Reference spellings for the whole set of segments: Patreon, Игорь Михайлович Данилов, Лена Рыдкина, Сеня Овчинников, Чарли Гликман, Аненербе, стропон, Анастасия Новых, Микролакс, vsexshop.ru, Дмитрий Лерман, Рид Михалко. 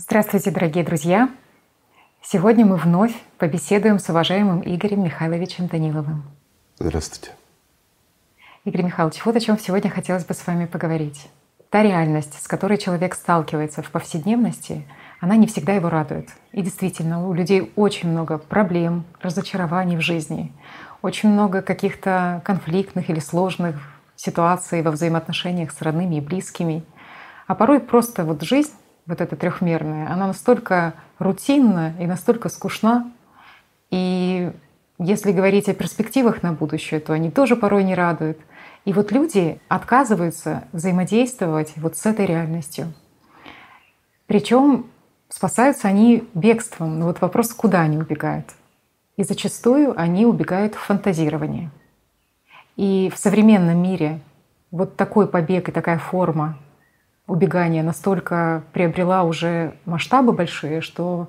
Здравствуйте, дорогие друзья! Сегодня мы вновь побеседуем с уважаемым Игорем Михайловичем Даниловым. Здравствуйте. Игорь Михайлович, вот о чем сегодня хотелось бы с вами поговорить. Та реальность, с которой человек сталкивается в повседневности, она не всегда его радует. И действительно, у людей очень много проблем, разочарований в жизни, очень много каких-то конфликтных или сложных ситуаций во взаимоотношениях с родными и близкими. А порой просто вот жизнь, вот эта трехмерная, она настолько рутинна и настолько скучна. И если говорить о перспективах на будущее, то они тоже порой не радуют. И вот люди отказываются взаимодействовать вот с этой реальностью. Причем спасаются они бегством. Но вот вопрос, куда они убегают? И зачастую они убегают в фантазирование. И в современном мире вот такой побег и такая форма убегания настолько приобрела уже масштабы большие, что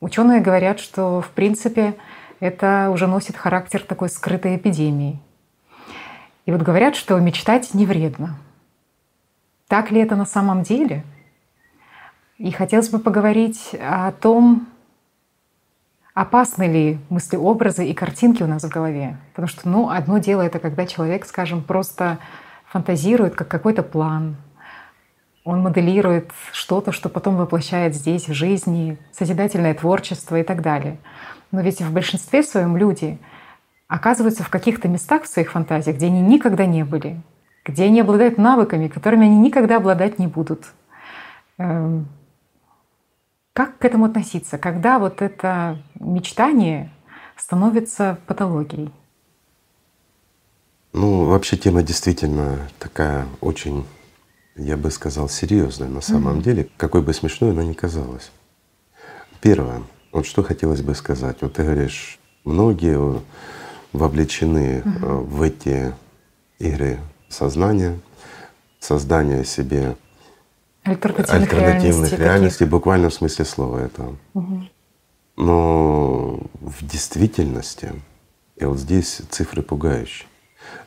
ученые говорят, что в принципе это уже носит характер такой скрытой эпидемии. И вот говорят, что мечтать не вредно. Так ли это на самом деле? И хотелось бы поговорить о том, опасны ли мысли, образы и картинки у нас в голове. Потому что, одно дело — это когда человек, скажем, просто фантазирует как какой-то план. Он моделирует что-то, что потом воплощает здесь, в жизни, созидательное творчество и так далее. Но ведь в большинстве своем люди оказываются в каких-то местах в своих фантазиях, где они никогда не были, где они обладают навыками, которыми они никогда обладать не будут. Как к этому относиться, когда вот это мечтание становится патологией? Вообще тема действительно такая очень, я бы сказал, серьезная на самом деле, какой бы смешной она ни казалась. Первое, вот что хотелось бы сказать. Вот ты говоришь, многие вовлечены в эти игры сознания, создание себе альтернативных реальностей, буквально в смысле слова этого. Но в действительности, и вот здесь цифры пугающие,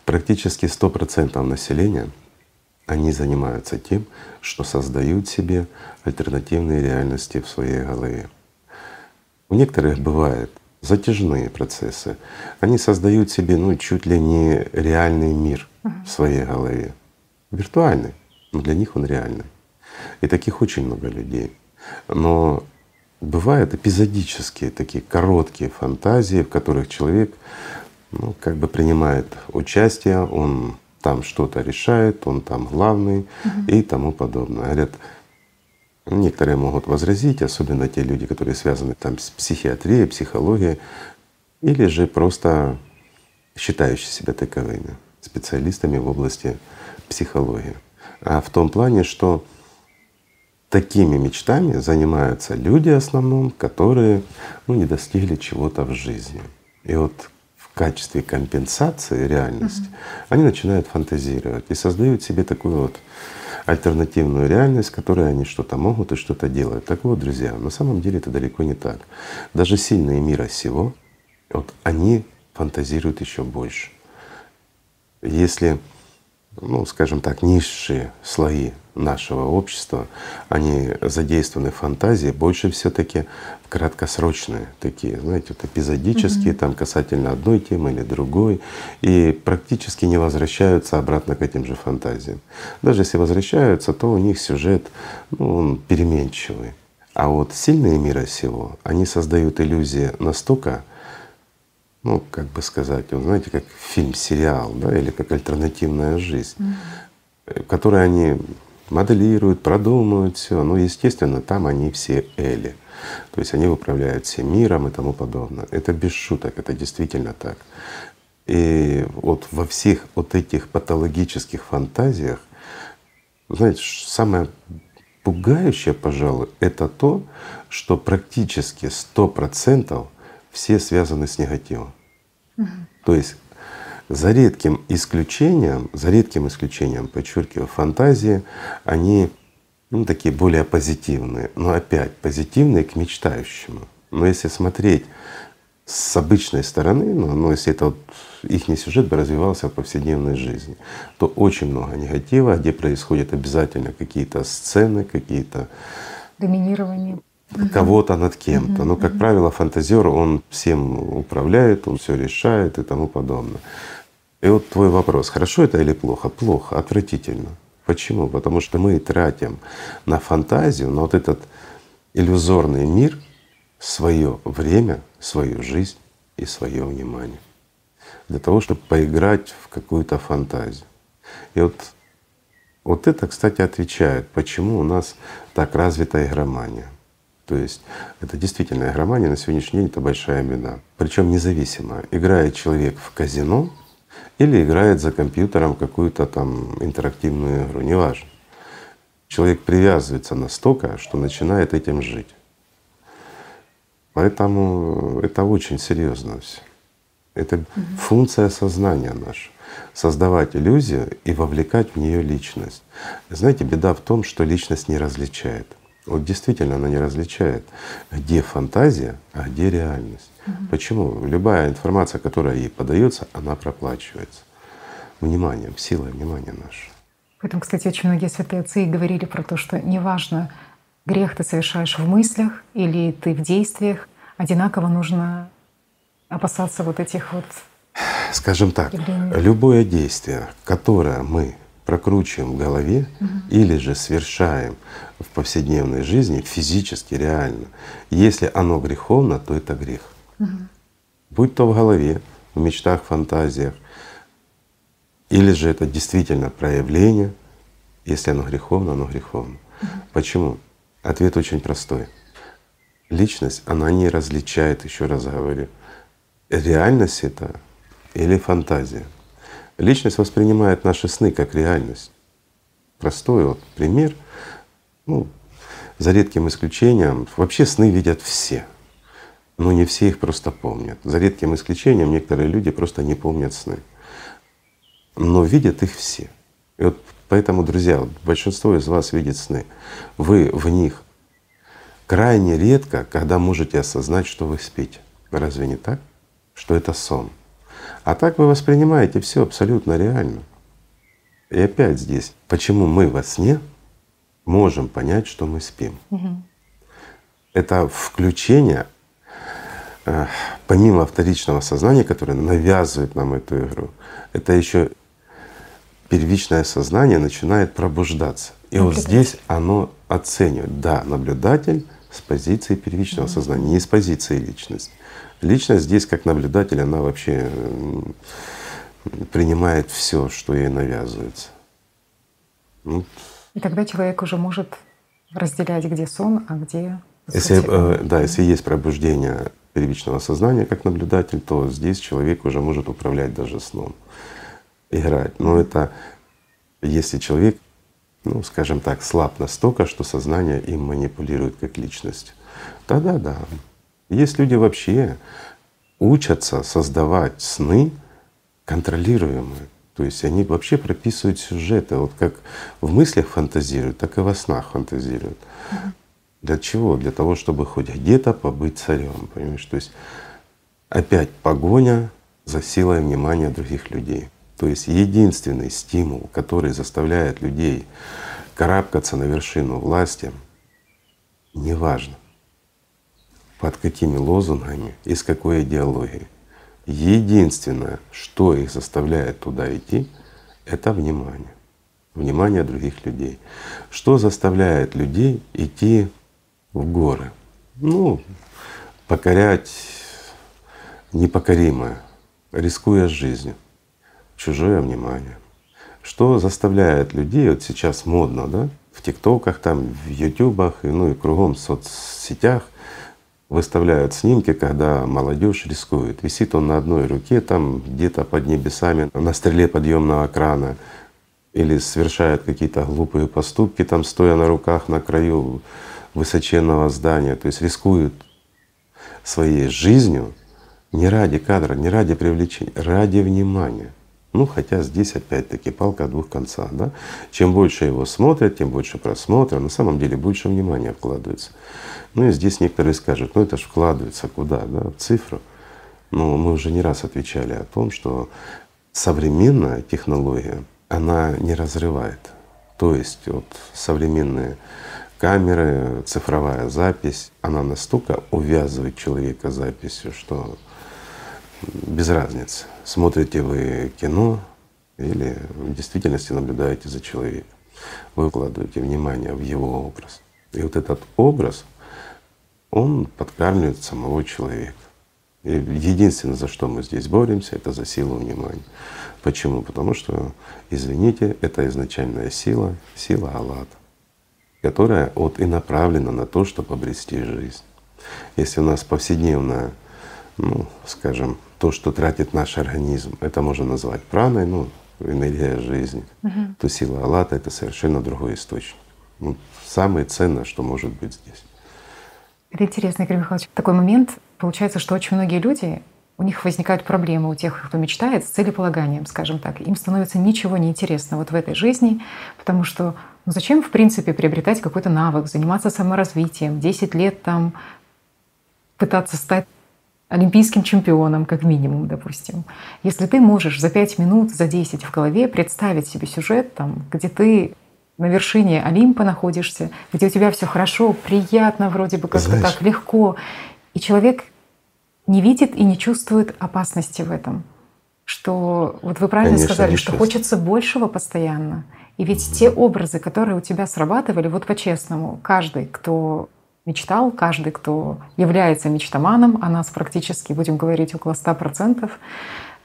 практически 100% населения они занимаются тем, что создают себе альтернативные реальности в своей голове. У некоторых бывают затяжные процессы. Они создают себе чуть ли не реальный мир в своей голове. Виртуальный, но для них он реальный. И таких очень много людей. Но бывают эпизодические такие короткие фантазии, в которых человек принимает участие, он там что-то решает, он там главный и тому подобное. Говорят, некоторые могут возразить, особенно те люди, которые связаны там с психиатрией, психологией, или же просто считающие себя таковыми специалистами в области психологии. А в том плане, что такими мечтами занимаются люди в основном, которые не достигли чего-то в жизни. И вот в качестве компенсации реальности они начинают фантазировать и создают себе такую вот альтернативную реальность, в которой они что-то могут и что-то делают. Так вот, друзья, на самом деле это далеко не так. Даже сильные мира сего, они фантазируют еще больше. Если, скажем так, низшие слои нашего общества, они задействованы в фантазии, больше все-таки краткосрочные такие, знаете, эпизодические, там касательно одной темы или другой, и практически не возвращаются обратно к этим же фантазиям. Даже если возвращаются, то у них сюжет, он переменчивый. А вот сильные мира сего, они создают иллюзии настолько, как фильм-сериал, да, или как альтернативная жизнь, в которой они моделируют, продумывают все. Естественно, там они все эли. То есть они управляют всем миром и тому подобное. Это без шуток, это действительно так. И вот во всех вот этих патологических фантазиях, знаете, самое пугающее, пожалуй, это то, что практически 100% все связаны с негативом. То есть за редким исключением, подчеркиваю, фантазии, они такие более позитивные, но опять позитивные к мечтающему. Но если смотреть с обычной стороны, но если это вот их сюжет бы развивался в повседневной жизни, то очень много негатива, где происходят обязательно какие-то сцены, какие-то… Доминирование. Кого-то над кем-то. Но, как правило, фантазер, он всем управляет, он все решает и тому подобное. И вот твой вопрос, хорошо это или плохо? Плохо, отвратительно. Почему? Потому что мы тратим на фантазию, на вот этот иллюзорный мир свое время, свою жизнь и свое внимание для того, чтобы поиграть в какую-то фантазию. И вот это, кстати, отвечает, почему у нас так развита игромания. То есть это действительно игромания на сегодняшний день — это большая беда. Причем независимо, играет человек в казино или играет за компьютером какую-то там интерактивную игру, неважно. Человек привязывается настолько, что начинает этим жить. Поэтому это очень серьезно все. Это функция сознания наша — создавать иллюзию и вовлекать в нее личность. Знаете, беда в том, что личность не различает. Вот действительно она не различает, где фантазия, а где реальность. Почему? Любая информация, которая ей подается, она проплачивается вниманием, силой внимания нашего. Поэтому, кстати, очень многие святые отцы говорили про то, что неважно, грех ты совершаешь в мыслях или ты в действиях, одинаково нужно опасаться вот этих вот… Скажем так, любое действие, которое мы прокручиваем в голове или же совершаем в повседневной жизни физически, реально, если оно греховно, то это грех. Будь то в голове, в мечтах, фантазиях, или же это действительно проявление, если оно греховно, оно греховно. Почему? Ответ очень простой. Личность, она не различает, еще раз говорю, реальность это или фантазия. Личность воспринимает наши сны как реальность. Простой вот пример. Ну, за редким исключением, вообще сны видят все, но не все их просто помнят. За редким исключением некоторые люди просто не помнят сны, но видят их все. И вот поэтому, друзья, вот большинство из вас видит сны. Вы в них крайне редко, когда можете осознать, что вы спите. Разве не так? Что это сон. А так вы воспринимаете все абсолютно реально. И опять здесь, почему мы во сне можем понять, что мы спим. Это включение, помимо вторичного сознания, которое навязывает нам эту игру, это еще первичное сознание начинает пробуждаться. И вот здесь оно оценивает. Да, наблюдатель с позиции первичного сознания, не с позиции личности. Личность здесь, как наблюдатель, она вообще принимает все, что ей навязывается. Вот. И тогда человек уже может разделять, где сон, а где… если есть пробуждение первичного сознания как наблюдатель, то здесь человек уже может управлять даже сном, играть. Но это если человек, ну, скажем так, слаб настолько, что сознание им манипулирует как личность. Тогда да. Есть люди вообще учатся создавать сны контролируемые. То есть они вообще прописывают сюжеты. Вот как в мыслях фантазируют, так и во снах фантазируют. Для чего? Для того, чтобы хоть где-то побыть царем, понимаешь? То есть опять погоня за силой внимания других людей. То есть единственный стимул, который заставляет людей карабкаться на вершину власти, неважно, под какими лозунгами и с какой идеологией. Единственное, что их заставляет туда идти, это внимание. Внимание других людей. Что заставляет людей идти в горы? Ну, покорять непокоримое, рискуя жизнью. Чужое внимание. Что заставляет людей, вот сейчас модно, да, в ТикТоках, там, в Ютубах, ну и кругом в соцсетях, выставляют снимки, когда молодежь рискует. Висит он на одной руке, там где-то под небесами, на стреле подъемного крана, или совершает какие-то глупые поступки, там стоя на руках на краю высоченного здания. То есть рискуют своей жизнью не ради кадра, не ради привлечения, ради внимания. Ну хотя здесь опять-таки палка о двух концах. Да? Чем больше его смотрят, тем больше просмотра, на самом деле больше внимания вкладывается. Ну и здесь некоторые скажут, ну это ж вкладывается куда, да? В цифру. Но мы уже не раз отвечали о том, что современная технология, она не разрывает. То есть вот современные камеры, цифровая запись, она настолько увязывает человека записью, что без разницы, смотрите вы кино или в действительности наблюдаете за человеком. Вы вкладываете внимание в его образ. И вот этот образ, он подкармливает самого человека. И единственное, за что мы здесь боремся, это за силу внимания. Почему? Потому что, извините, это изначальная сила, сила Аллата, которая вот и направлена на то, чтобы обрести жизнь. Если у нас повседневно, скажем, то, что тратит наш организм, это можно назвать праной, энергия жизни, то сила Аллата — это совершенно другой источник. Самое ценное, что может быть здесь. Это интересно, Игорь Михайлович. Такой момент. Получается, что очень многие люди, у них возникают проблемы, у тех, кто мечтает, с целеполаганием, скажем так. Им становится ничего неинтересно вот в этой жизни, потому что зачем, в принципе, приобретать какой-то навык, заниматься саморазвитием, 10 лет там пытаться стать олимпийским чемпионом, как минимум, допустим. Если ты можешь за 5 минут, за 10 в голове представить себе сюжет, там, где ты на вершине Олимпа находишься, где у тебя все хорошо, приятно, вроде бы как-то так легко. И человек не видит и не чувствует опасности в этом. Что вот вы правильно сказали, что хочется большего постоянно. И ведь те образы, которые у тебя срабатывали, вот по-честному, каждый, кто мечтал, каждый, кто является мечтоманом, о нас практически, будем говорить, около 100%,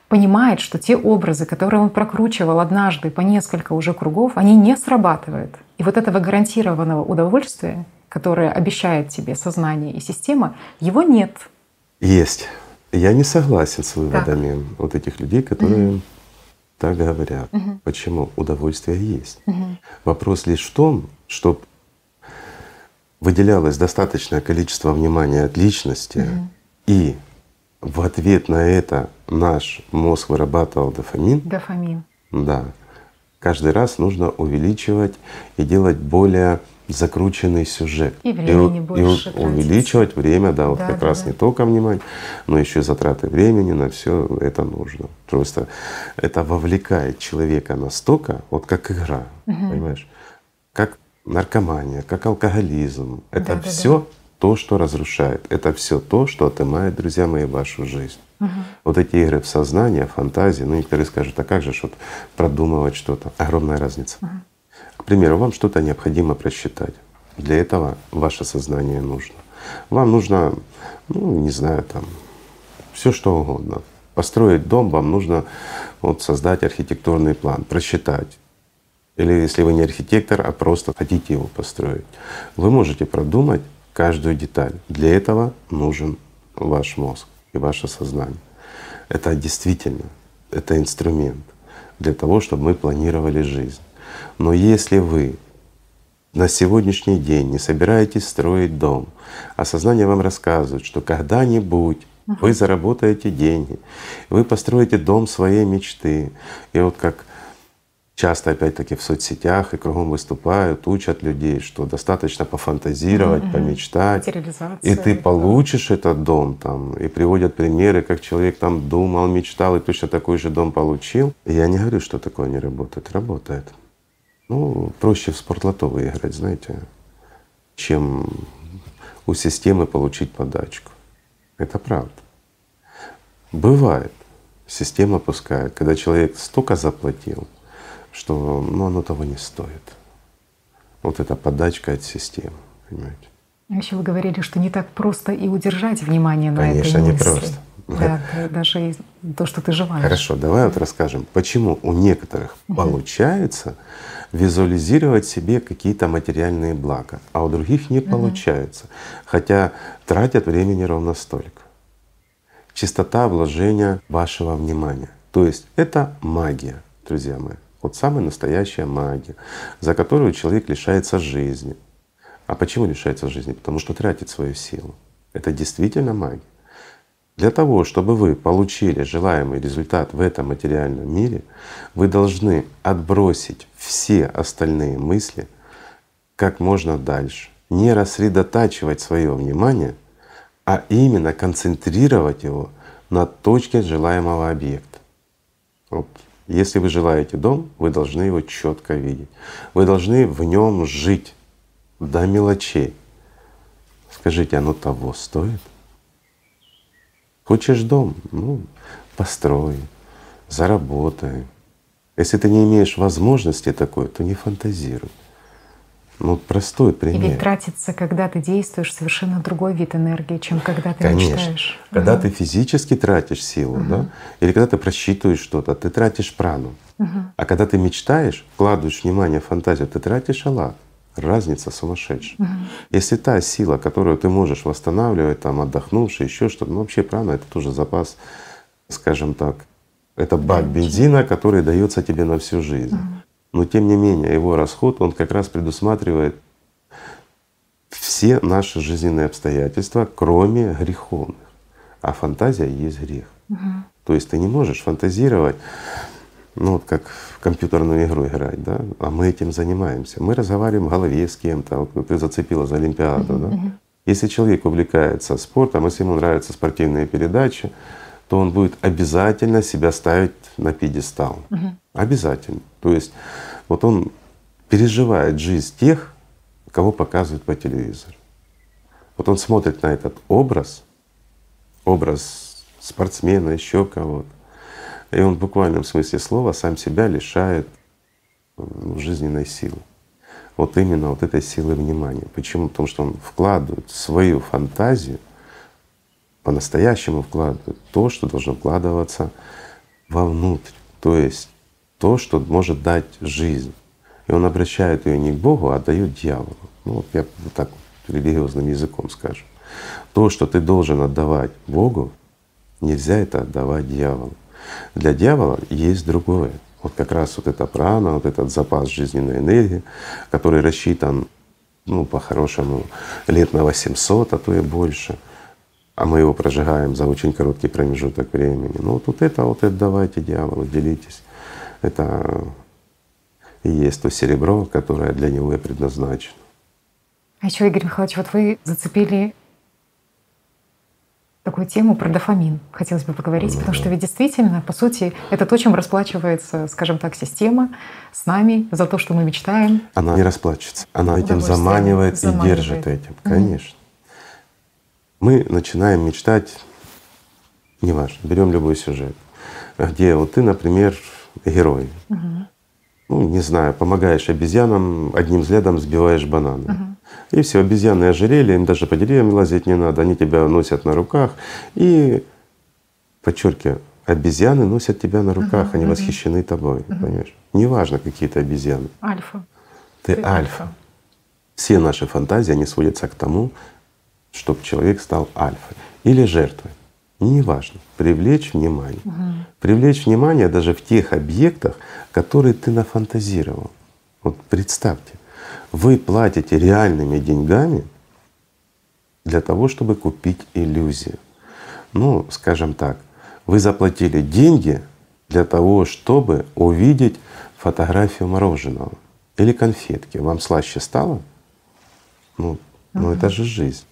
понимает, что те образы, которые он прокручивал однажды по несколько уже кругов, они не срабатывают. И вот этого гарантированного удовольствия, которое обещает тебе сознание и система, его нет. Есть. Я не согласен с выводами вот этих людей, которые так говорят. Почему? Удовольствие есть. Вопрос лишь в том, чтобы выделялось достаточное количество внимания от личности, и в ответ на это наш мозг вырабатывал дофамин. Дофамин. Да. Каждый раз нужно увеличивать и делать более закрученный сюжет. И времени больше. И увеличивать время, да, вот да, как да, раз да. Не только внимание, но еще и затраты времени на все это нужно. Просто это вовлекает человека настолько, вот как игра, понимаешь, как наркомания, как алкоголизм. Это все то, что разрушает. Это все то, что отымает, друзья мои, вашу жизнь. Вот эти игры в сознание, фантазии, некоторые скажут, а как же вот продумывать что-то? Огромная разница. К примеру, вам что-то необходимо просчитать. Для этого ваше сознание нужно. Вам нужно, не знаю, там, все что угодно. Построить дом, вам нужно вот создать архитектурный план, просчитать. Или если вы не архитектор, а просто хотите его построить, вы можете продумать каждую деталь. Для этого нужен ваш мозг и ваше сознание. Это действительно, это инструмент для того, чтобы мы планировали жизнь. Но если вы на сегодняшний день не собираетесь строить дом, а сознание вам рассказывает, что когда-нибудь вы заработаете деньги, вы построите дом своей мечты. И вот как часто опять-таки в соцсетях и кругом выступают, учат людей, что достаточно пофантазировать, помечтать, и ты получишь этот дом там. И приводят примеры, как человек там думал, мечтал и точно такой же дом получил. И я не говорю, что такое не работает. Работает. Проще в спортлото выиграть, знаете, чем у системы получить подачку. Это правда. Бывает, система пускает, когда человек столько заплатил, что оно того не стоит. Вот эта подачка от системы, понимаете. А еще вы говорили, что не так просто и удержать внимание на этой мысли. Конечно, не просто. Да, даже и то, что ты желаешь. Хорошо, давай вот расскажем, почему у некоторых получается визуализировать себе какие-то материальные блага, а у других не получается, хотя тратят времени ровно столько. Чистота вложения вашего внимания. То есть это магия, друзья мои. Вот самая настоящая магия, за которую человек лишается жизни. А почему лишается жизни? Потому что тратит свою силу. Это действительно магия. Для того, чтобы вы получили желаемый результат в этом материальном мире, вы должны отбросить все остальные мысли как можно дальше. Не рассредотачивать свое внимание, а именно концентрировать его на точке желаемого объекта. Вот. Если вы желаете дом, вы должны его четко видеть. Вы должны в нем жить до мелочей. Скажите, оно того стоит? Хочешь дом? Ну, построй, заработай. Если ты не имеешь возможности такой, то не фантазируй. Ну, простой пример. И ведь тратится, когда ты действуешь, совершенно другой вид энергии, чем когда ты мечтаешь. Когда ты физически тратишь силу, да? Или когда ты просчитываешь что-то, ты тратишь прану. А когда ты мечтаешь, вкладываешь внимание в фантазию, ты тратишь аллах. Разница сумасшедшая. Если та сила, которую ты можешь восстанавливать, там, отдохнувши, еще что-то, ну вообще прана — это тоже запас, скажем так, это бак бензина, который дается тебе на всю жизнь. Но тем не менее его расход, он как раз предусматривает все наши жизненные обстоятельства, кроме греховных. А фантазия есть грех. То есть ты не можешь фантазировать, ну вот как в компьютерную игру играть, да? А мы этим занимаемся. Мы разговариваем в голове с кем-то. Вот ты зацепила за Олимпиаду, да? Если человек увлекается спортом, если ему нравятся спортивные передачи, то он будет обязательно себя ставить на пьедестал. Обязательно. То есть вот он переживает жизнь тех, кого показывают по телевизору. Вот он смотрит на этот образ, образ спортсмена, еще кого-то, и он в буквальном смысле слова сам себя лишает жизненной силы. Вот именно вот этой силы внимания. Почему? Потому что он вкладывает в свою фантазию, по-настоящему вкладывает то, что должно вкладываться вовнутрь, то есть то, что может дать жизнь. И он обращает ее не к Богу, а отдает дьяволу. Ну вот я вот так вот религиозным языком скажу. То, что ты должен отдавать Богу, нельзя это отдавать дьяволу. Для дьявола есть другое. Вот как раз вот эта прана, вот этот запас жизненной энергии, который рассчитан, ну, по-хорошему, лет на 800, а то и больше. А мы его прожигаем за очень короткий промежуток времени. Ну вот это давайте дьяволу, делитесь. Это и есть то серебро, которое для него и предназначено. А еще, Игорь Михайлович, вот вы зацепили такую тему про дофамин. Хотелось бы поговорить, потому что ведь действительно, по сути, это то, чем расплачивается, скажем так, система с нами за то, что мы мечтаем. Она не расплачется. Она этим заманивает и держит этим, конечно. Мы начинаем мечтать, неважно, берем любой сюжет, где вот ты, например, герой. Ну, не знаю, помогаешь обезьянам, одним взглядом сбиваешь бананы. И все, обезьяны ожирели, им даже по деревьям лазить не надо, они тебя носят на руках. И, подчеркиваю, обезьяны носят тебя на руках, они восхищены тобой, понимаешь? Неважно, какие ты обезьяны. Альфа. Ты альфа. Все наши фантазии, они сводятся к тому, чтобы человек стал альфой или жертвой. Неважно. Привлечь внимание. Привлечь внимание даже в тех объектах, которые ты нафантазировал. Вот представьте, вы платите реальными деньгами для того, чтобы купить иллюзию. Ну, скажем так, вы заплатили деньги для того, чтобы увидеть фотографию мороженого или конфетки. Вам слаще стало? Ну, ну это же жизнь.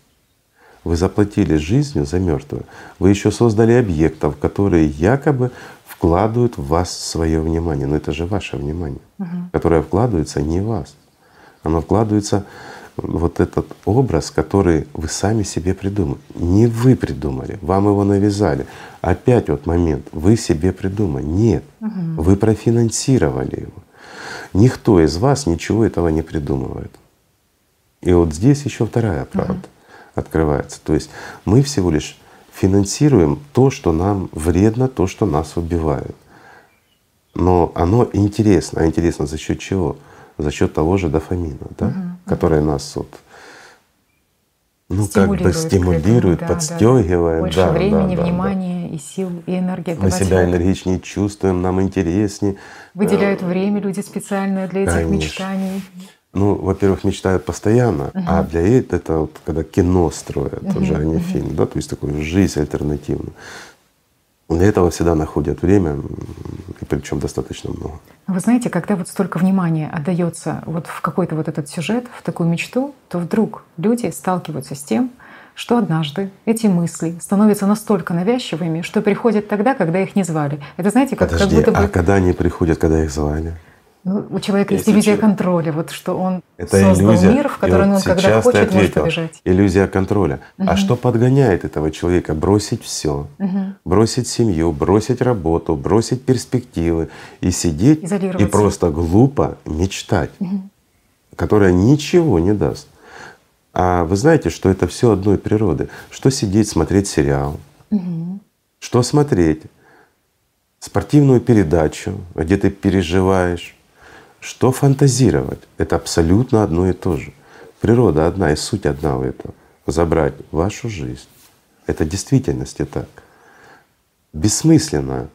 Вы заплатили жизнью за мертвую. Вы еще создали объектов, которые якобы вкладывают в вас свое внимание. Но это же ваше внимание, которое вкладывается не в вас. Оно вкладывается вот этот образ, который вы сами себе придумали. Не вы придумали, вам его навязали. Опять вот момент, вы себе придумали. Нет, вы профинансировали его. Никто из вас ничего этого не придумывает. И вот здесь еще вторая правда открывается. То есть мы всего лишь финансируем то, что нам вредно, то, что нас убивает. Но оно интересно. А интересно за счет чего? За счет того же дофамина, да? Который нас вот, ну, как бы стимулирует, подстегивает. Больше времени, внимания и сил, и энергии. Мы себя энергичнее чувствуем, нам интереснее. Выделяют время люди специально для этих мечтаний. Ну, во-первых, мечтают постоянно, а для это вот когда кино строят, уже они фильм, да, то есть такую жизнь альтернативную. Для этого всегда находят время, и причем достаточно много. Вы знаете, когда вот столько внимания отдается вот в какой-то вот этот сюжет, в такую мечту, то вдруг люди сталкиваются с тем, что однажды эти мысли становятся настолько навязчивыми, что приходят тогда, когда их не звали. Это, знаете, как, подожди, как будто бы… а когда они приходят, когда их звали? Ну, у человека есть иллюзия контроля, вот что он создал мир, в котором он, когда хочет, может побежать. Иллюзия контроля. А что подгоняет этого человека? Бросить все, бросить семью, бросить работу, бросить перспективы и сидеть и просто глупо мечтать, которая ничего не даст. А вы знаете, что это все одной природы. Что сидеть, смотреть сериал, что смотреть спортивную передачу, где ты переживаешь, что фантазировать. Это абсолютно одно и то же. Природа одна и суть одна в этом. Забрать вашу жизнь. Это действительность и так. Бессмысленно.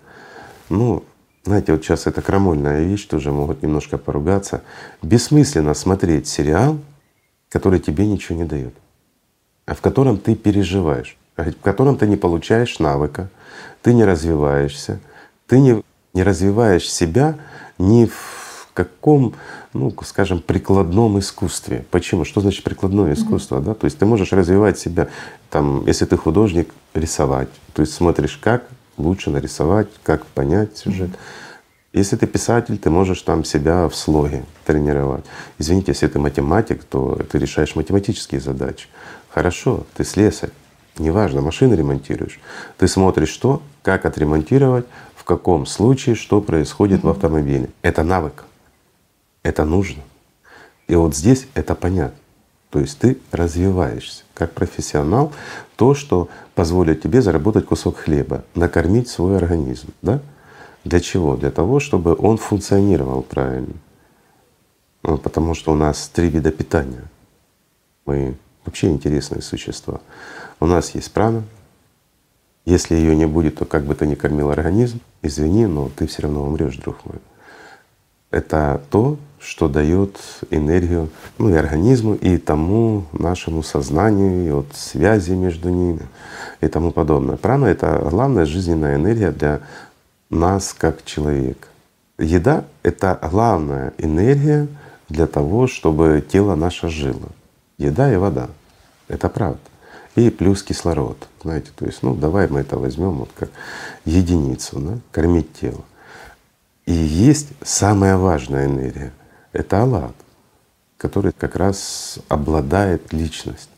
Ну, знаете, вот сейчас это крамольная вещь, тоже могут немножко поругаться. Бессмысленно смотреть сериал, который тебе ничего не дает, а в котором ты переживаешь, в котором ты не получаешь навыка, ты не развиваешься, ты не развиваешь себя ни в каком, ну, скажем, прикладном искусстве. Почему? Что значит прикладное искусство? Да? То есть ты можешь развивать себя, там, если ты художник, рисовать. То есть смотришь, как лучше нарисовать, как понять сюжет. Если ты писатель, ты можешь там себя в слоге тренировать. Извините, если ты математик, то ты решаешь математические задачи. Хорошо, ты слесарь, неважно, машины ремонтируешь. Ты смотришь, что, как отремонтировать, в каком случае, что происходит в автомобиле. Это навык, это нужно. И вот здесь это понятно. То есть ты развиваешься как профессионал, то, что позволит тебе заработать кусок хлеба, накормить свой организм. Да? Для чего? Для того, чтобы он функционировал правильно. Ну, потому что у нас 3 вида питания. Мы вообще интересные существа. У нас есть прана. Если ее не будет, то как бы ты ни кормил организм, извини, но ты все равно умрешь, друг мой. Это то, что дает энергию, ну, и организму, и тому нашему сознанию, и вот связи между ними и тому подобное. Прана — это главная жизненная энергия для нас как человек. Еда — это главная энергия для того, чтобы тело наше жило. Еда и вода — это правда. И плюс кислород, знаете, то есть, ну, давай мы это возьмем вот как единицу, да? Кормить тело. И есть самая важная энергия — это Аллат, который как раз обладает Личностью.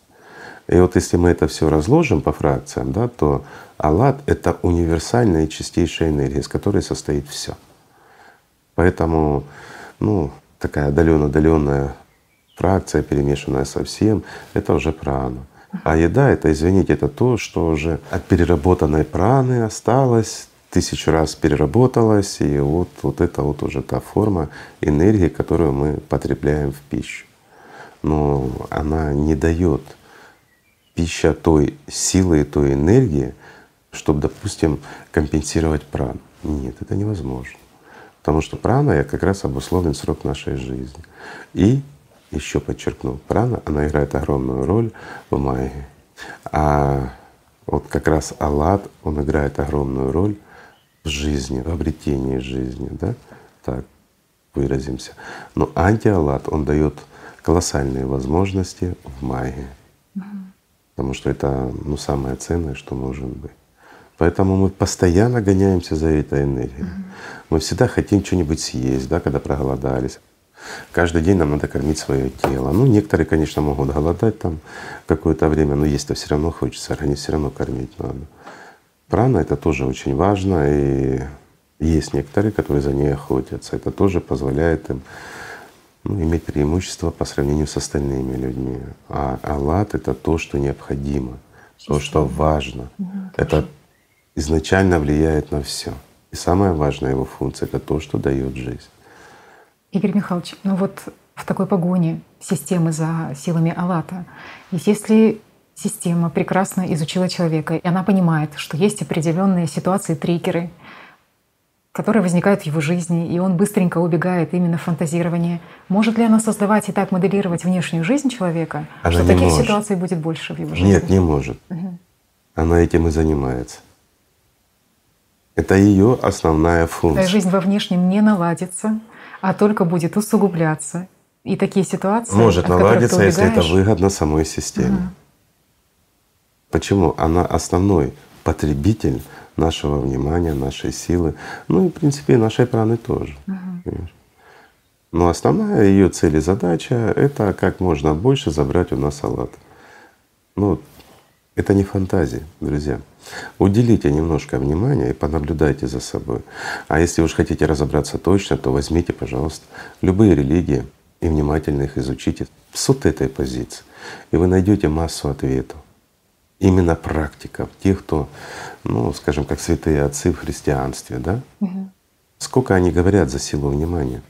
И вот если мы это все разложим по фракциям, да, то Аллат — это универсальная и чистейшая энергия, из которой состоит все. Поэтому, ну, такая отдаленно-отдаленная фракция, перемешанная со всем, это уже прана. А еда — это, извините, это то, что уже от переработанной праны осталось, 1000 раз переработалось, и вот это вот уже та форма энергии, которую мы потребляем в пищу. Но она не дает пища той силы и той энергии, чтобы, допустим, компенсировать прану. Нет, это невозможно. Потому что прана как раз обусловлен срок нашей жизни. И еще подчеркну, прана, она играет огромную роль в магии. А вот как раз Аллат, он играет огромную роль в жизни, в обретении жизни, да? Так выразимся. Но анти-Аллат, он дает колоссальные возможности в магии. Потому что это, ну, самое ценное, что может быть. Поэтому мы постоянно гоняемся за этой энергией. Мы всегда хотим что-нибудь съесть, да, когда проголодались. Каждый день нам надо кормить свое тело. Ну, некоторые, конечно, могут голодать там какое-то время, но есть-то все равно хочется, организм все равно кормить надо. Прана — это тоже очень важно, и есть некоторые, которые за ней охотятся. Это тоже позволяет им, ну, иметь преимущество по сравнению с остальными людьми. А Аллат — это то, что необходимо, то, что важно. Это изначально влияет на все. И самая важная его функция — это то, что дает жизнь. Игорь Михайлович, ну вот в такой погоне системы за силами Аллата, ведь если система прекрасно изучила человека, и она понимает, что есть определенные ситуации, триггеры, которые возникают в его жизни, и он быстренько убегает именно в фантазирование. Может ли она создавать и так моделировать внешнюю жизнь человека, она что таких ситуаций будет больше в его жизни? Нет, не может. Она этим и занимается. Это ее основная функция. Твоя жизнь во внешнем не наладится, а только будет усугубляться. И такие ситуации… Может наладиться, если это выгодно самой системе. Почему? Она основной потребитель нашего внимания, нашей силы, ну и в принципе и нашей праны тоже. Понимаешь? Но основная ее цель и задача — это как можно больше забрать у нас Аллат. Ну, это не фантазия, друзья. Уделите немножко внимания и понаблюдайте за собой. А если уж хотите разобраться точно, то возьмите, пожалуйста, любые религии и внимательно их изучите с вот этой позиции. И вы найдете массу ответов. Именно практиков, тех, кто, ну, скажем, как святые отцы в христианстве, да? Сколько они говорят за силу внимания.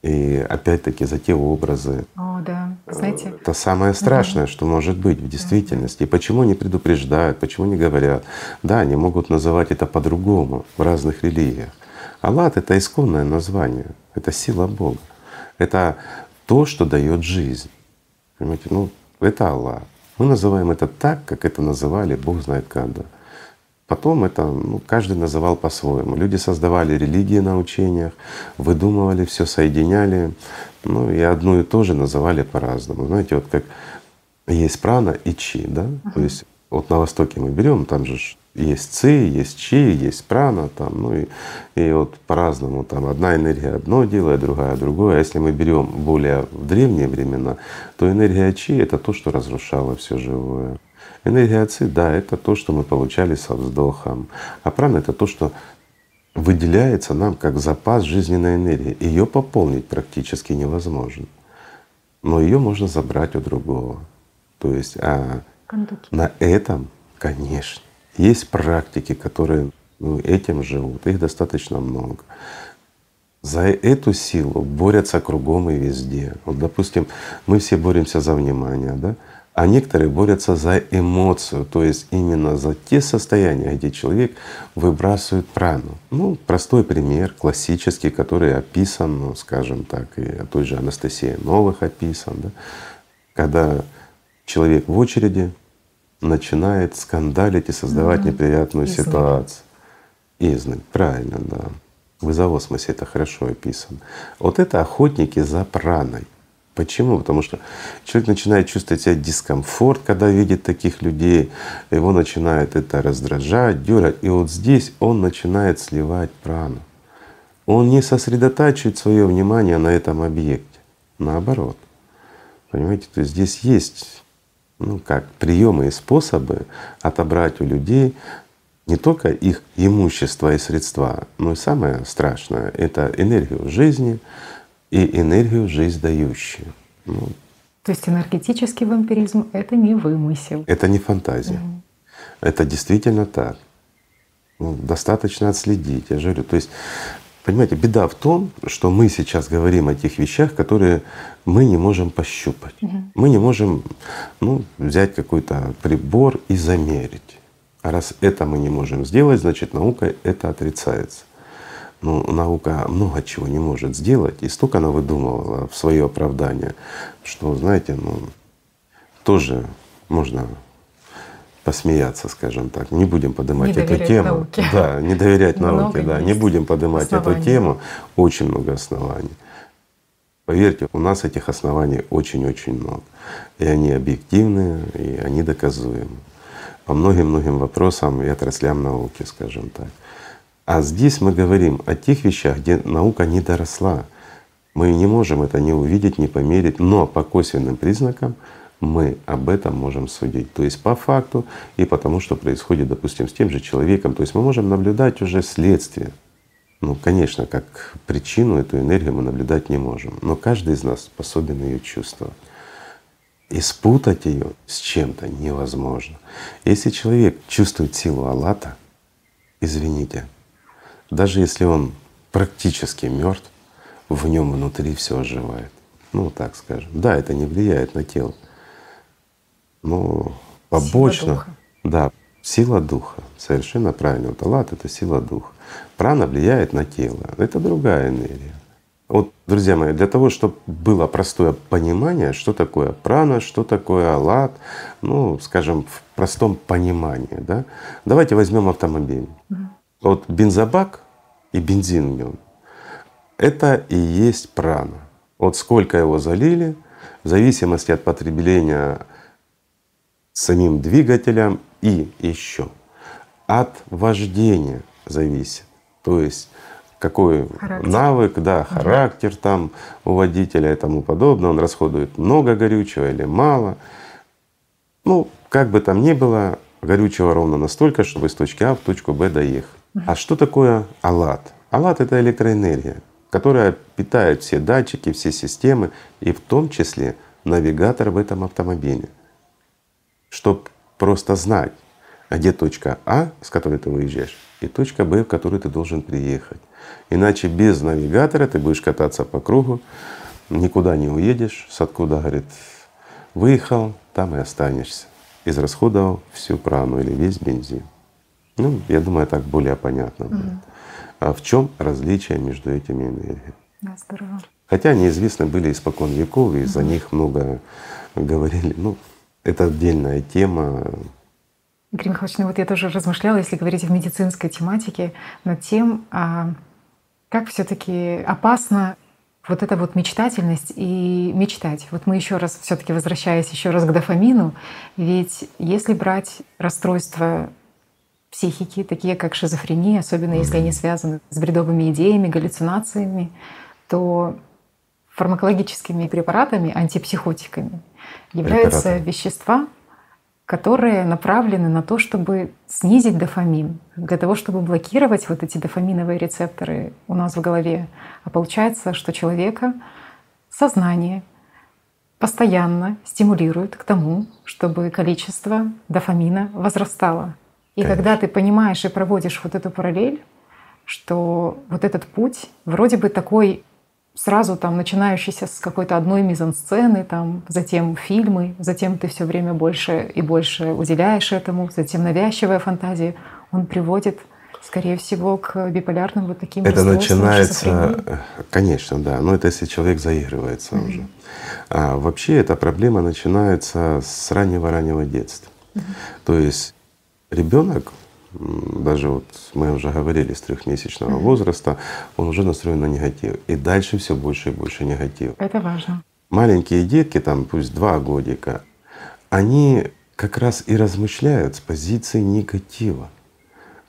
И опять-таки за те образы. О, да. Знаете, это самое страшное, что может быть в действительности. И почему не предупреждают, почему не говорят? Да, они могут называть это по-другому в разных религиях. Аллат — это исконное название, это сила Бога, это то, что дает жизнь. Понимаете, ну это Аллат. Мы называем это так, как это называли Бог знает когда. Потом это, ну, каждый называл по-своему. Люди создавали религии на учениях, выдумывали, все соединяли, ну и одну и то же называли по-разному. Знаете, вот как есть прана и чи, да? То есть вот на Востоке мы берем, там же есть ци, есть чи, есть прана, там, ну и вот по-разному там одна энергия одно делает, другая другое. А если мы берем более в древние времена, то энергия чи — это то, что разрушало все живое. Энергия ци, да, это то, что мы получали со вздохом. А прана — это то, что выделяется нам как запас жизненной энергии. Ее пополнить практически невозможно. Но ее можно забрать у другого. То есть на этом, конечно, есть практики, которые, ну, этим живут. Их достаточно много. За эту силу борются кругом и везде. Вот, допустим, мы все боремся за внимание, да? А некоторые борются за эмоцию, то есть именно за те состояния, где человек выбрасывает прану. Ну, простой пример, классический, который описан, ну, скажем так, и от той же Анастасии Новых описан, да? Когда человек в очереди начинает скандалить и создавать неприятную ситуацию. Изны, правильно, да. В эзоосмосе это хорошо описано. Вот это охотники за праной. Почему? Потому что человек начинает чувствовать себя дискомфорт, когда видит таких людей, его начинает это раздражать, дёргать. И вот здесь он начинает сливать прану. Он не сосредотачивает свое внимание на этом объекте. Наоборот. Понимаете, то есть здесь есть, ну, как приемы и способы отобрать у людей не только их имущество и средства, но и самое страшное — это энергию жизни, и энергию жизнь дающую. Ну, то есть энергетический вампиризм — это не вымысел. Это не фантазия. Это действительно так. Ну, достаточно отследить. Я же говорю, то есть, понимаете, беда в том, что мы сейчас говорим о тех вещах, которые мы не можем пощупать. Мы не можем, ну, взять какой-то прибор и замерить. А раз это мы не можем сделать, значит, наука это отрицается. Ну, наука много чего не может сделать, и столько она выдумывала в свое оправдание, что, знаете, ну, тоже можно посмеяться, скажем так. Не будем поднимать эту тему. Науке. Да, не доверять науке, да. Не будем поднимать эту тему. Очень много оснований. Поверьте, у нас этих оснований очень-очень много. И они объективны, и они доказуемы. По многим-многим вопросам и отраслям науки, скажем так. А здесь мы говорим о тех вещах, где наука не доросла. Мы не можем это ни увидеть, ни померить, но по косвенным признакам мы об этом можем судить. То есть по факту и потому, что происходит, допустим, с тем же человеком. То есть мы можем наблюдать уже следствие. Ну, конечно, как причину эту энергию мы наблюдать не можем, но каждый из нас способен ее чувствовать. И спутать ее с чем-то невозможно. Если человек чувствует силу Аллата, извините, даже если он практически мертв, в нем внутри все оживает. Ну, так скажем. Да, это не влияет на тело. Но побочно… Сила духа. Да, сила духа. Совершенно правильно. Вот Аллат — это сила духа. Прана влияет на тело. Это другая энергия. Вот, друзья мои, для того, чтобы было простое понимание, что такое прана, что такое Аллат, ну, скажем, в простом понимании, да, давайте возьмем автомобиль. Вот бензобак и бензин в нем — это и есть прана. Вот сколько его залили, в зависимости от потребления самим двигателем. И еще от вождения зависит, то есть какой характер. Навык, да, характер там у водителя и тому подобное, он расходует много горючего или мало. Ну, как бы там ни было, горючего ровно настолько, чтобы из точки А в точку Б доехать. А что такое алат? Алат — это электроэнергия, которая питает все датчики, все системы, и в том числе навигатор в этом автомобиле. Чтобы просто знать, где точка А, с которой ты выезжаешь, и точка Б, в которую ты должен приехать. Иначе без навигатора ты будешь кататься по кругу, никуда не уедешь, с откуда, говорит, выехал, там и останешься. Израсходовал всю прану или весь бензин. Ну, я думаю, так более понятно будет. А в чем различие между этими энергиями? Да, здорово. Хотя они известны были испокон веков, и за них много говорили. Ну, это отдельная тема. Игорь Михайлович, ну вот я тоже размышляла, если говорить в медицинской тематике, над тем, как все-таки опасно вот эта вот мечтательность и мечтать. Вот мы еще раз, все-таки возвращаясь еще раз к дофамину, ведь если брать расстройство психики, такие как шизофрения, особенно если они связаны с бредовыми идеями, галлюцинациями, то фармакологическими препаратами, антипсихотиками являются вещества, которые направлены на то, чтобы снизить дофамин, для того, чтобы блокировать вот эти дофаминовые рецепторы у нас в голове. А получается, что человека сознание постоянно стимулирует к тому, чтобы количество дофамина возрастало. И когда ты понимаешь и проводишь вот эту параллель, что вот этот путь вроде бы такой сразу там начинающийся с какой-то одной мизансцены, там, затем фильмы, затем ты все время больше и больше уделяешь этому, затем навязчивая фантазия, он приводит, скорее всего, к биполярным вот таким расстройствам. Это начинается, конечно, да, но это если человек заигрывается уже. А вообще эта проблема начинается с раннего-раннего детства. То есть ребенок, даже вот мы уже говорили, с 3-месячного возраста, он уже настроен на негатив. И дальше все больше и больше негатив. Это важно. Маленькие детки, там, пусть 2 годика, они как раз и размышляют с позиции негатива.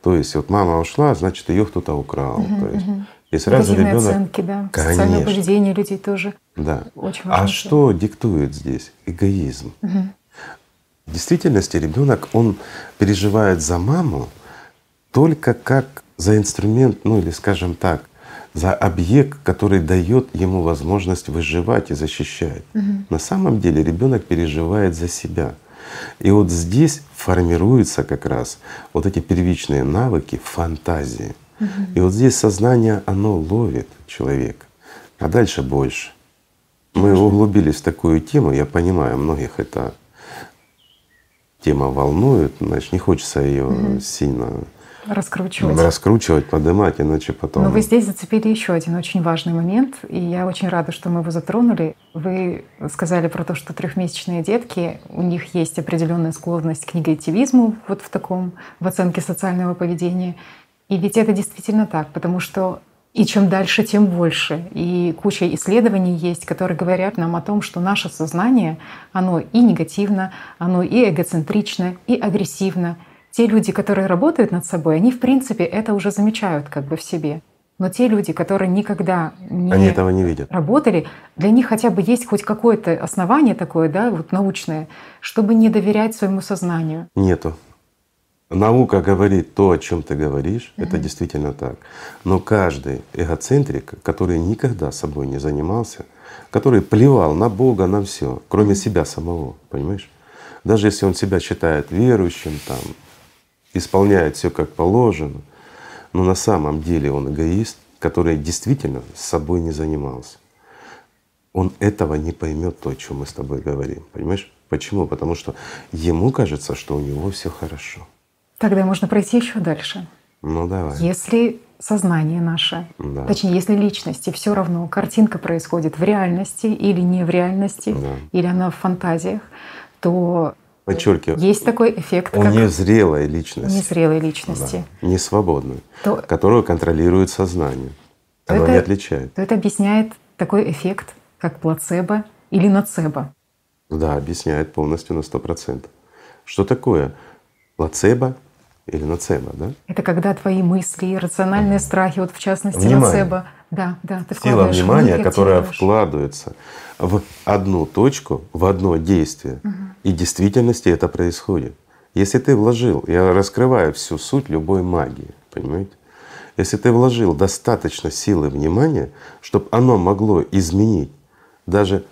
То есть вот мама ушла, значит, ее кто-то украл. То есть, и сразу ребенок… оценки, да. Конечно. Социальное поведение людей тоже. Да. Очень важно. А что диктует здесь? Эгоизм. В действительности ребенок, он переживает за маму только как за инструмент, ну или, скажем так, за объект, который дает ему возможность выживать и защищать. На самом деле ребенок переживает за себя. И вот здесь формируются как раз вот эти первичные навыки фантазии. И вот здесь сознание, оно ловит человека, а дальше больше. Мы углубились в такую тему, я понимаю, многих это… Тема волнует, значит, не хочется ее сильно раскручивать, поднимать, иначе потом… Но вы здесь зацепили еще один очень важный момент, и я очень рада, что мы его затронули. Вы сказали про то, что 3-месячные детки, у них есть определенная склонность к негативизму, вот в таком, в оценке социального поведения. И ведь это действительно так, потому что и чем дальше, тем больше. И куча исследований есть, которые говорят нам о том, что наше сознание, оно и негативно, оно и эгоцентрично, и агрессивно. Те люди, которые работают над собой, они в принципе это уже замечают как бы в себе. Но те люди, которые никогда не работали, для них хотя бы есть хоть какое-то основание такое, да, вот научное, чтобы не доверять своему сознанию. Нету. Наука говорит то, о чем ты говоришь, это действительно так. Но каждый эгоцентрик, который никогда собой не занимался, который плевал на Бога, на все, кроме себя самого, понимаешь? Даже если он себя считает верующим, там, исполняет все как положено, но на самом деле он эгоист, который действительно с собой не занимался. Он этого не поймет, то, о чем мы с тобой говорим, понимаешь? Почему? Потому что ему кажется, что у него все хорошо. Тогда можно пройти еще дальше. Ну давай. Если сознание наше, точнее, если личности все равно, картинка происходит в реальности или не в реальности, или она в фантазиях, то есть такой эффект, как… незрелой личности. Незрелой личности. Да. Несвободной, которую контролирует сознание. Оно не отличает. То это объясняет такой эффект, как плацебо или ноцебо. Да, объясняет полностью на 100%. Что такое плацебо или ноцебо? Да? Это когда твои мысли, рациональные страхи, вот в частности ноцебо. Да, ты сила внимания, которая вкладывается в одну точку, в одно действие. И в действительности это происходит. Если ты вложил, я раскрываю всю суть любой магии, понимаете? Если ты вложил достаточно силы внимания, чтобы оно могло изменить даже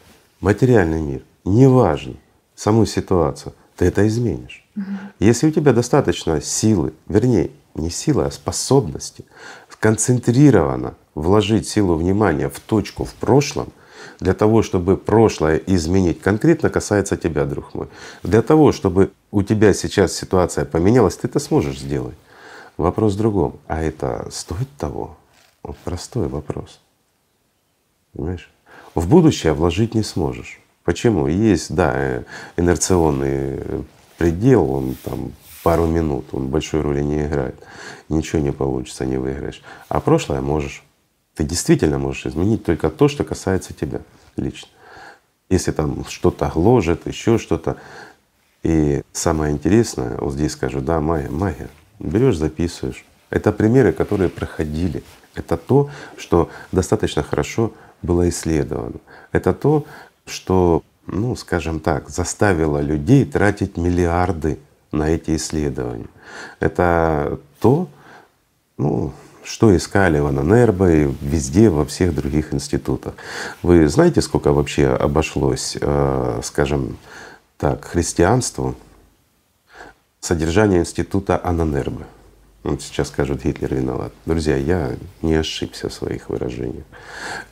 материальный мир, неважно, саму ситуацию, ты это изменишь. Если у тебя достаточно силы, вернее, не силы, а способности, сконцентрированно вложить силу внимания в точку в прошлом, для того, чтобы прошлое изменить, конкретно касается тебя, друг мой. Для того, чтобы у тебя сейчас ситуация поменялась, ты это сможешь сделать. Вопрос в другом. А это стоит того? Вот простой вопрос. Понимаешь? В будущее вложить не сможешь. Почему? Есть, да, инерционный предел, он там пару минут, он большой роли не играет. Ничего не получится, не выиграешь. А прошлое можешь. Ты действительно можешь изменить только то, что касается тебя лично. Если там что-то гложет, еще что-то. И самое интересное, вот здесь скажу, да, магия. Берешь, записываешь. Это примеры, которые проходили. Это то, что достаточно хорошо было исследовано. Это то, что, ну, скажем так, заставило людей тратить миллиарды на эти исследования. Это то, ну, что искали в Аненербе и везде, во всех других институтах. Вы знаете, сколько вообще обошлось, скажем так, христианству содержание института Аненербе? Вот сейчас скажут, Гитлер виноват. Друзья, я не ошибся в своих выражениях.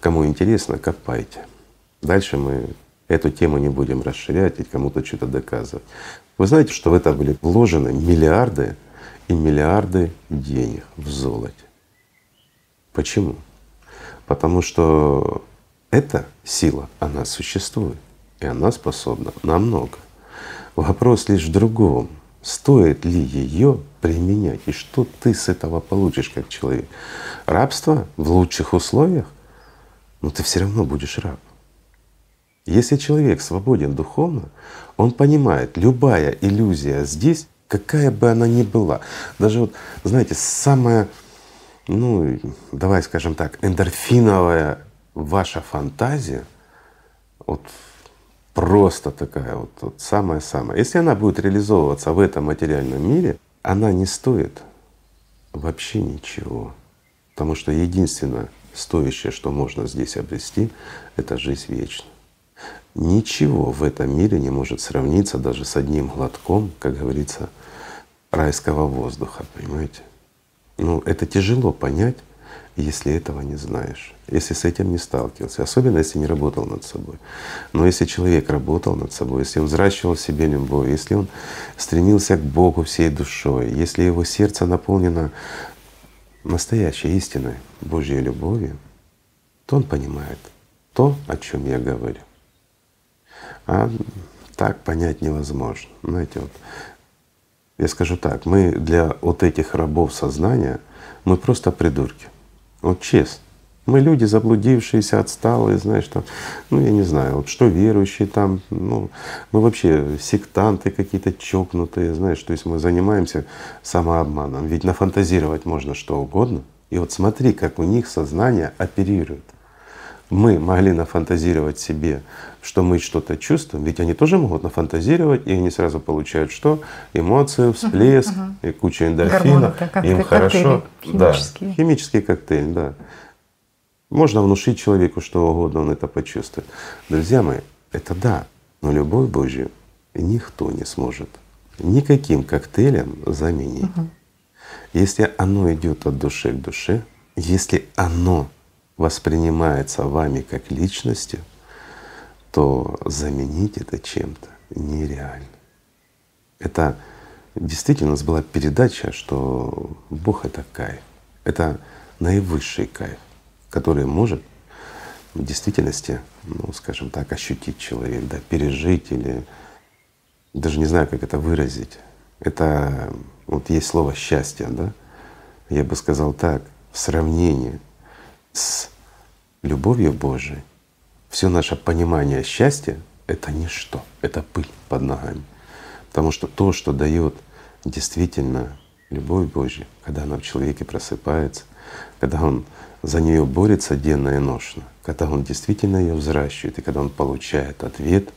Кому интересно, копайте. Дальше мы эту тему не будем расширять и кому-то что-то доказывать. Вы знаете, что в это были вложены миллиарды и миллиарды денег в золоте. Почему? Потому что эта сила, она существует, и она способна на много. Вопрос лишь в другом. Стоит ли ее применять? И что ты с этого получишь как человек? Рабство в лучших условиях? Но ты все равно будешь раб. Если человек свободен духовно, он понимает, любая иллюзия здесь, какая бы она ни была, даже вот, знаете, самая, ну, давай скажем так, эндорфиновая ваша фантазия, вот просто такая вот самая-самая. Если она будет реализовываться в этом материальном мире, она не стоит вообще ничего. Потому что единственное стоящее, что можно здесь обрести, это жизнь вечная. Ничего в этом мире не может сравниться даже с одним глотком, как говорится, райского воздуха, понимаете? Ну, это тяжело понять, если этого не знаешь, если с этим не сталкивался, особенно если не работал над собой. Но если человек работал над собой, если он взращивал в себе любовь, если он стремился к Богу всей душой, если его сердце наполнено настоящей истиной Божьей любовью, то он понимает то, о чем я говорю. А так понять невозможно. Знаете, вот я скажу так, мы для вот этих рабов сознания, мы просто придурки. Вот честно. Мы люди заблудившиеся, отсталые, знаешь, там, ну я не знаю, вот что верующие там, ну мы вообще сектанты какие-то чокнутые, знаешь, то есть мы занимаемся самообманом. Ведь нафантазировать можно что угодно. И вот смотри, как у них сознание оперирует. Мы могли нафантазировать себе, что мы что-то чувствуем, ведь они тоже могут нафантазировать, и они сразу получают что? Эмоцию, всплеск, и кучу эндорфинов, им хорошо. Химические. Да, химический коктейль, да. Можно внушить человеку что угодно, он это почувствует. Друзья мои, это да, но любовь Божью никто не сможет никаким коктейлем заменить. Если оно идет от души к душе, если оно воспринимается вами как личностью, то заменить это чем-то нереально. Это действительно у нас была передача, что Бог — это кайф, это наивысший кайф, который может в действительности, ну, скажем так, ощутить человек, да, пережить или даже не знаю, как это выразить. Это вот есть слово «счастье», да? Я бы сказал так, в сравнении с любовью Божией все наше понимание счастья — это ничто, это пыль под ногами. Потому что то, что дает действительно любовь Божья, когда она в человеке просыпается, когда он за нее борется денно и ношно, когда он действительно ее взращивает и когда он получает ответ,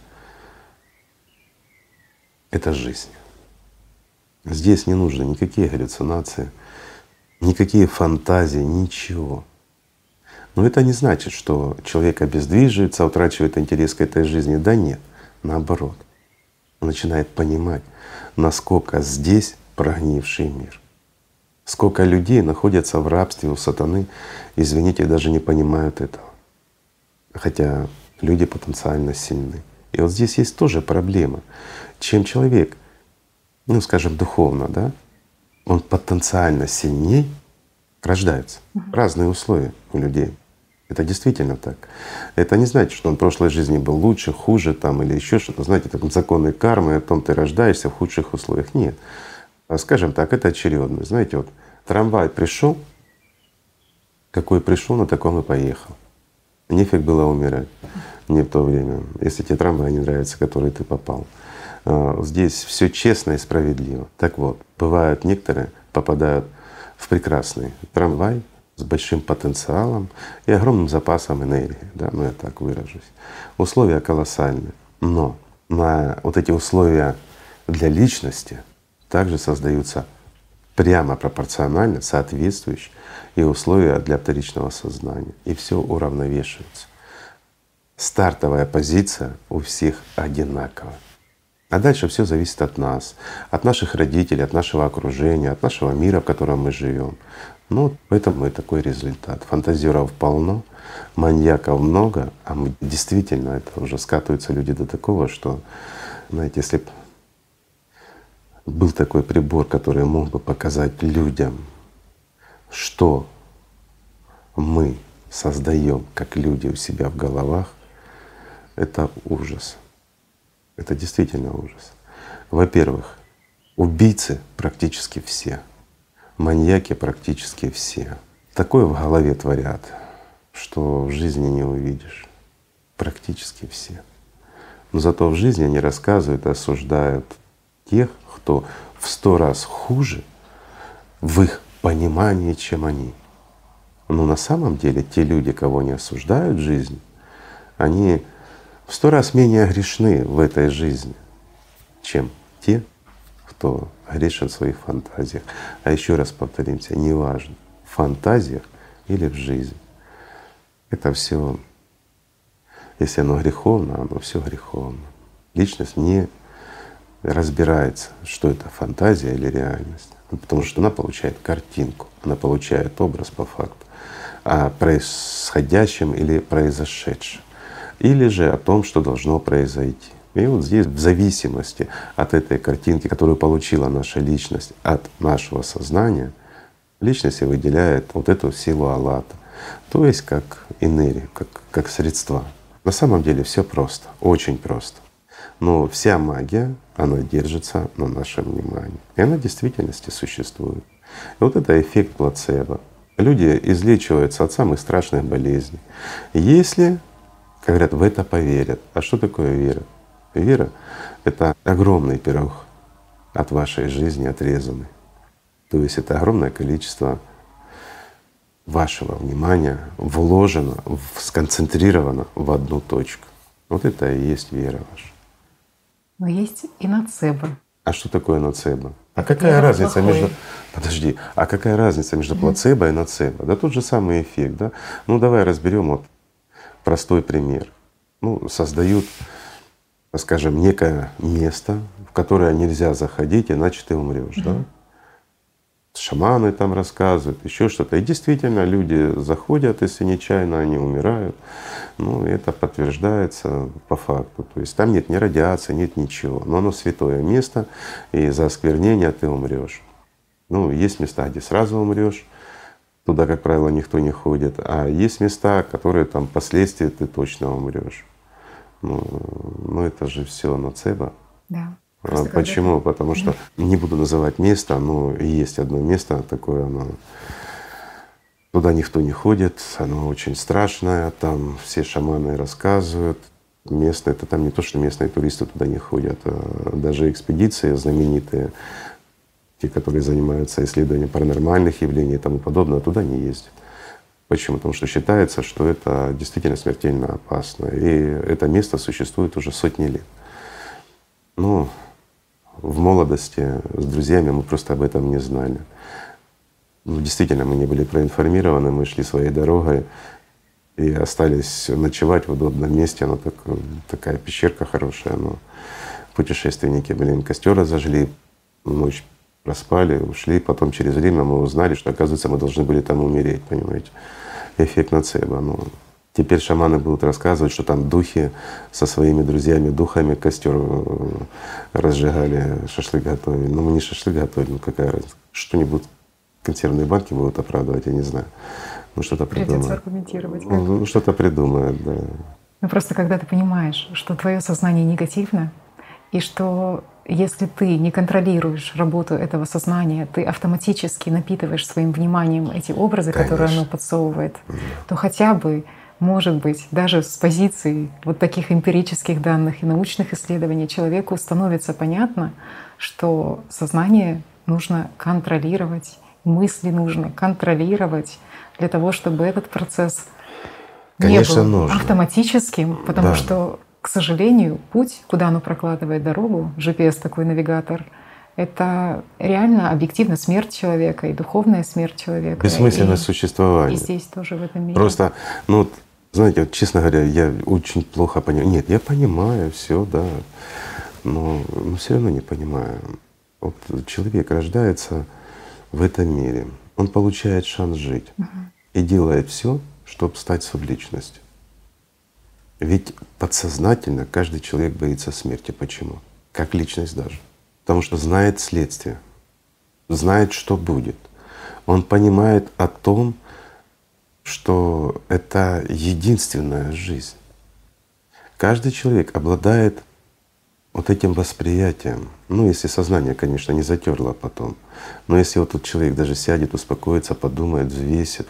это жизнь. Здесь не нужно никакие галлюцинации, никакие фантазии, ничего. Но это не значит, что человек обездвиживается, утрачивает интерес к этой жизни. Да нет, наоборот. Он начинает понимать, насколько здесь прогнивший мир. Сколько людей находятся в рабстве у сатаны, извините, даже не понимают этого. Хотя люди потенциально сильны. И вот здесь есть тоже проблема. Чем человек, ну скажем, духовно, да, он потенциально сильней, рождается. Разные условия у людей. Это действительно так. Это не значит, что он в прошлой жизни был лучше, хуже там или еще что-то. Знаете, таком законы кармы, о том ты рождаешься в худших условиях. Нет. Скажем так, это очередность. Знаете, вот трамвай пришел, какой пришел, на таком и поехал. Нефиг было умирать не в то время, если тебе трамвай не нравится, в который ты попал. Здесь все честно и справедливо. Так вот, бывают некоторые попадают в прекрасный трамвай с большим потенциалом и огромным запасом энергии, да, ну я так выражусь. Условия колоссальные, но на вот эти условия для личности также создаются прямо пропорционально соответствующие и условия для вторичного сознания, и все уравновешивается. Стартовая позиция у всех одинакова. А дальше все зависит от нас, от наших родителей, от нашего окружения, от нашего мира, в котором мы живем. Ну, поэтому и такой результат. Фантазеров полно, маньяков много, а мы действительно это уже скатываются люди до такого, что, знаете, если бы был такой прибор, который мог бы показать людям, что мы создаем как люди у себя в головах, это ужас. Это действительно ужас. Во-первых, убийцы практически все, маньяки практически все. Такое в голове творят, что в жизни не увидишь. Практически все. Но зато в жизни они рассказывают и осуждают тех, кто в 100 раз хуже в их понимании, чем они. Но на самом деле те люди, кого не осуждают в жизни, они в 100 раз менее грешны в этой жизни, чем те, кто грешен в своих фантазиях. А еще раз повторимся, неважно, в фантазиях или в жизни. Это все, если оно греховно, оно все греховно. Личность не разбирается, что это фантазия или реальность, потому что она получает картинку, она получает образ по факту о происходящем или произошедшем, или же о том, что должно произойти. И вот здесь в зависимости от этой картинки, которую получила наша личность от нашего сознания, личность выделяет вот эту силу Аллата, то есть как энергию, как средства. На самом деле все просто, очень просто. Но вся магия, она держится на нашем внимании. И она в действительности существует. И вот это эффект плацебо. Люди излечиваются от самых страшных болезней. Если говорят, в это поверят. А что такое вера? Вера — это огромный пирог от вашей жизни отрезанный. То есть это огромное количество вашего внимания вложено, сконцентрировано в одну точку. Вот это и есть вера ваша. Но есть и ноцебо. А что такое ноцебо? А какая разница между… Подожди, а какая разница между плацебо и ноцебо? Да тот же самый эффект, да? Ну давай разберем вот простой пример. Ну, создают, скажем, некое место, в которое нельзя заходить, иначе ты умрешь. Да? Шаманы там рассказывают, еще что-то. И действительно люди заходят, если нечаянно они умирают. Ну, это подтверждается по факту. То есть там нет ни радиации, нет ничего. Но оно святое место, и за осквернение ты умрешь. Ну, есть места, где сразу умрешь. Туда, как правило, никто не ходит. А есть места, которые там впоследствии ты точно умрешь. Ну это же все ноцебо. Да. Почему? Потому что не буду называть место, но есть одно место такое, оно туда никто не ходит, оно очень страшное, там все шаманы рассказывают. Местные, это там не то, что местные туристы туда не ходят, а даже экспедиции знаменитые, те, которые занимаются исследованием паранормальных явлений и тому подобное, туда не ездят. Почему? Потому что считается, что это действительно смертельно опасно. И это место существует уже сотни лет. Ну, в молодости с друзьями мы просто об этом не знали. Ну, действительно, мы не были проинформированы, мы шли своей дорогой и остались ночевать в удобном месте. Оно так, такая пещерка хорошая, но путешественники, блин, костер разожгли, ночь проспали, ушли, потом через время мы узнали, что, оказывается, мы должны были там умереть, понимаете. Эффект нацеба. Ну, теперь шаманы будут рассказывать, что там духи со своими друзьями-духами костер разжигали, шашлык готовили. Ну, мы не шашлык готовили, ну какая разница. Что-нибудь, консервные банки будут оправдывать, я не знаю. Ну, что-то придумают. Придется аргументировать. Ну, что-то придумают, да. Ну, просто когда ты понимаешь, что твое сознание негативно, и что если ты не контролируешь работу этого сознания, ты автоматически напитываешь своим вниманием эти образы, конечно, которые оно подсовывает, то хотя бы, может быть, даже с позиции вот таких эмпирических данных и научных исследований человеку становится понятно, что сознание нужно контролировать, мысли нужно контролировать для того, чтобы этот процесс конечно, не был нужно. Автоматическим, потому да. что… К сожалению, путь, куда оно прокладывает дорогу, GPS такой навигатор, это реально объективно смерть человека и духовная смерть человека. Бессмысленность существования. И здесь тоже в этом мире. Просто, ну, вот, знаете, вот, честно говоря, я очень плохо понимаю. Нет, я понимаю все, да, но все равно не понимаю. Вот человек рождается в этом мире, он получает шанс жить и делает все, чтобы стать субличностью. Ведь подсознательно каждый человек боится смерти. Почему? Как личность даже. Потому что знает следствие, знает, что будет. Он понимает о том, что это единственная жизнь. Каждый человек обладает вот этим восприятием. Ну, если сознание, конечно, не затерло потом. Но если вот этот человек даже сядет, успокоится, подумает, взвесит,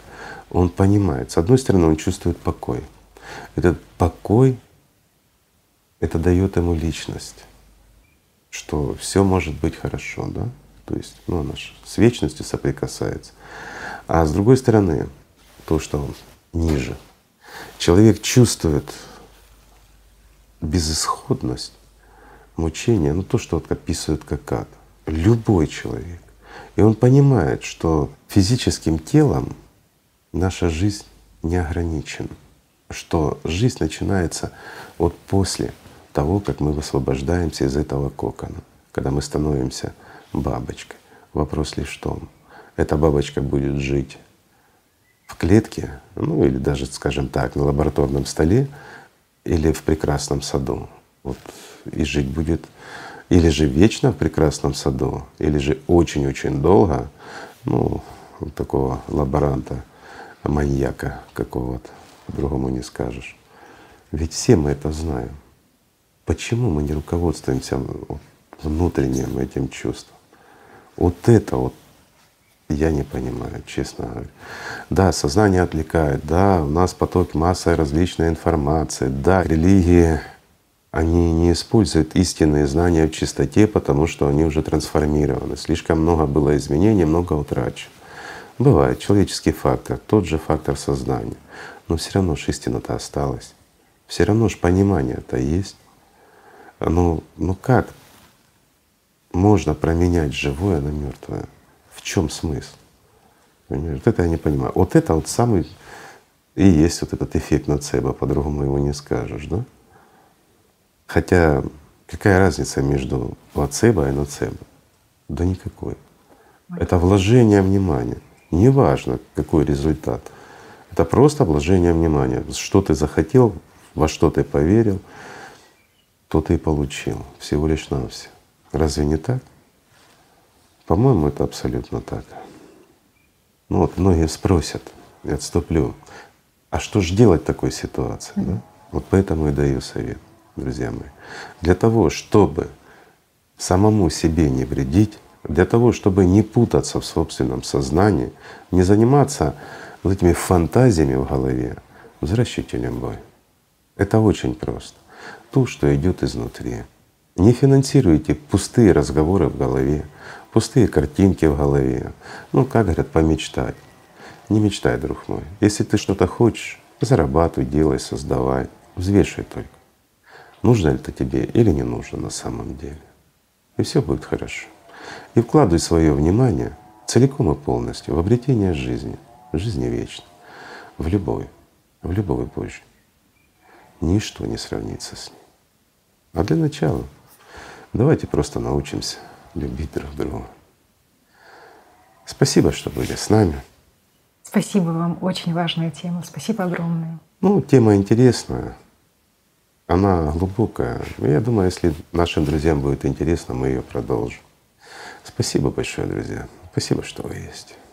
он понимает. С одной стороны, он чувствует покой. Этот покой — это дает ему личность, что все может быть хорошо, да? То есть, ну, она же с вечностью соприкасается. А с другой стороны, то, что он ниже, человек чувствует безысходность, мучение, ну то, что вот описывают как ад. Любой человек. И он понимает, что физическим телом наша жизнь не ограничена. Что жизнь начинается вот после того, как мы высвобождаемся из этого кокона, когда мы становимся бабочкой. Вопрос лишь в том, эта бабочка будет жить в клетке, ну или даже, скажем так, на лабораторном столе или в прекрасном саду. Вот, и жить будет или же вечно в прекрасном саду, или же очень-очень долго, ну, вот такого лаборанта, маньяка какого-то. По-другому не скажешь. Ведь все мы это знаем. Почему мы не руководствуемся внутренним этим чувством? Вот это вот я не понимаю, честно говоря. Да, сознание отвлекает, да, у нас поток массы различной информации, да, религии, они не используют истинные знания в чистоте, потому что они уже трансформированы. Слишком много было изменений, много утрачено. Бывает человеческий фактор, тот же фактор сознания. Но все равно ж истина-то осталась. Все равно ж понимание-то есть. Ну как можно променять живое на мертвое? В чем смысл? Вот это я не понимаю. Вот это вот самый и есть вот этот эффект нацеба, по-другому его не скажешь, да? Хотя какая разница между плацебо и нацебо? Да никакой. Это вложение внимания. Неважно, какой результат. Это просто вложение внимания. Что ты захотел, во что ты поверил, то ты и получил. Всего лишь навсего. Разве не так? По-моему, это абсолютно так. Ну вот многие спросят, я отступлю, а что же делать в такой ситуации? Да? Вот поэтому и даю совет, друзья мои. Для того, чтобы самому себе не вредить, для того, чтобы не путаться в собственном сознании, не заниматься вот этими фантазиями в голове, возвращайте любовь. Это очень просто. то, что идет изнутри. Не финансируйте пустые разговоры в голове, пустые картинки в голове. Ну, как говорят, помечтать. Не мечтай, друг мой. Если ты что-то хочешь, зарабатывай, делай, создавай. Взвешивай только. Нужно ли это тебе или не нужно на самом деле. И все будет хорошо. И вкладывай свое внимание целиком и полностью в обретение жизни вечной, в любовь Божью. Ничто не сравнится с ней. А для начала давайте просто научимся любить друг друга. Спасибо, что были с нами. Спасибо вам. Очень важная тема. Спасибо огромное. Ну, тема интересная. Она глубокая. Я думаю, если нашим друзьям будет интересно, мы ее продолжим. Спасибо большое, друзья. Спасибо, что вы есть.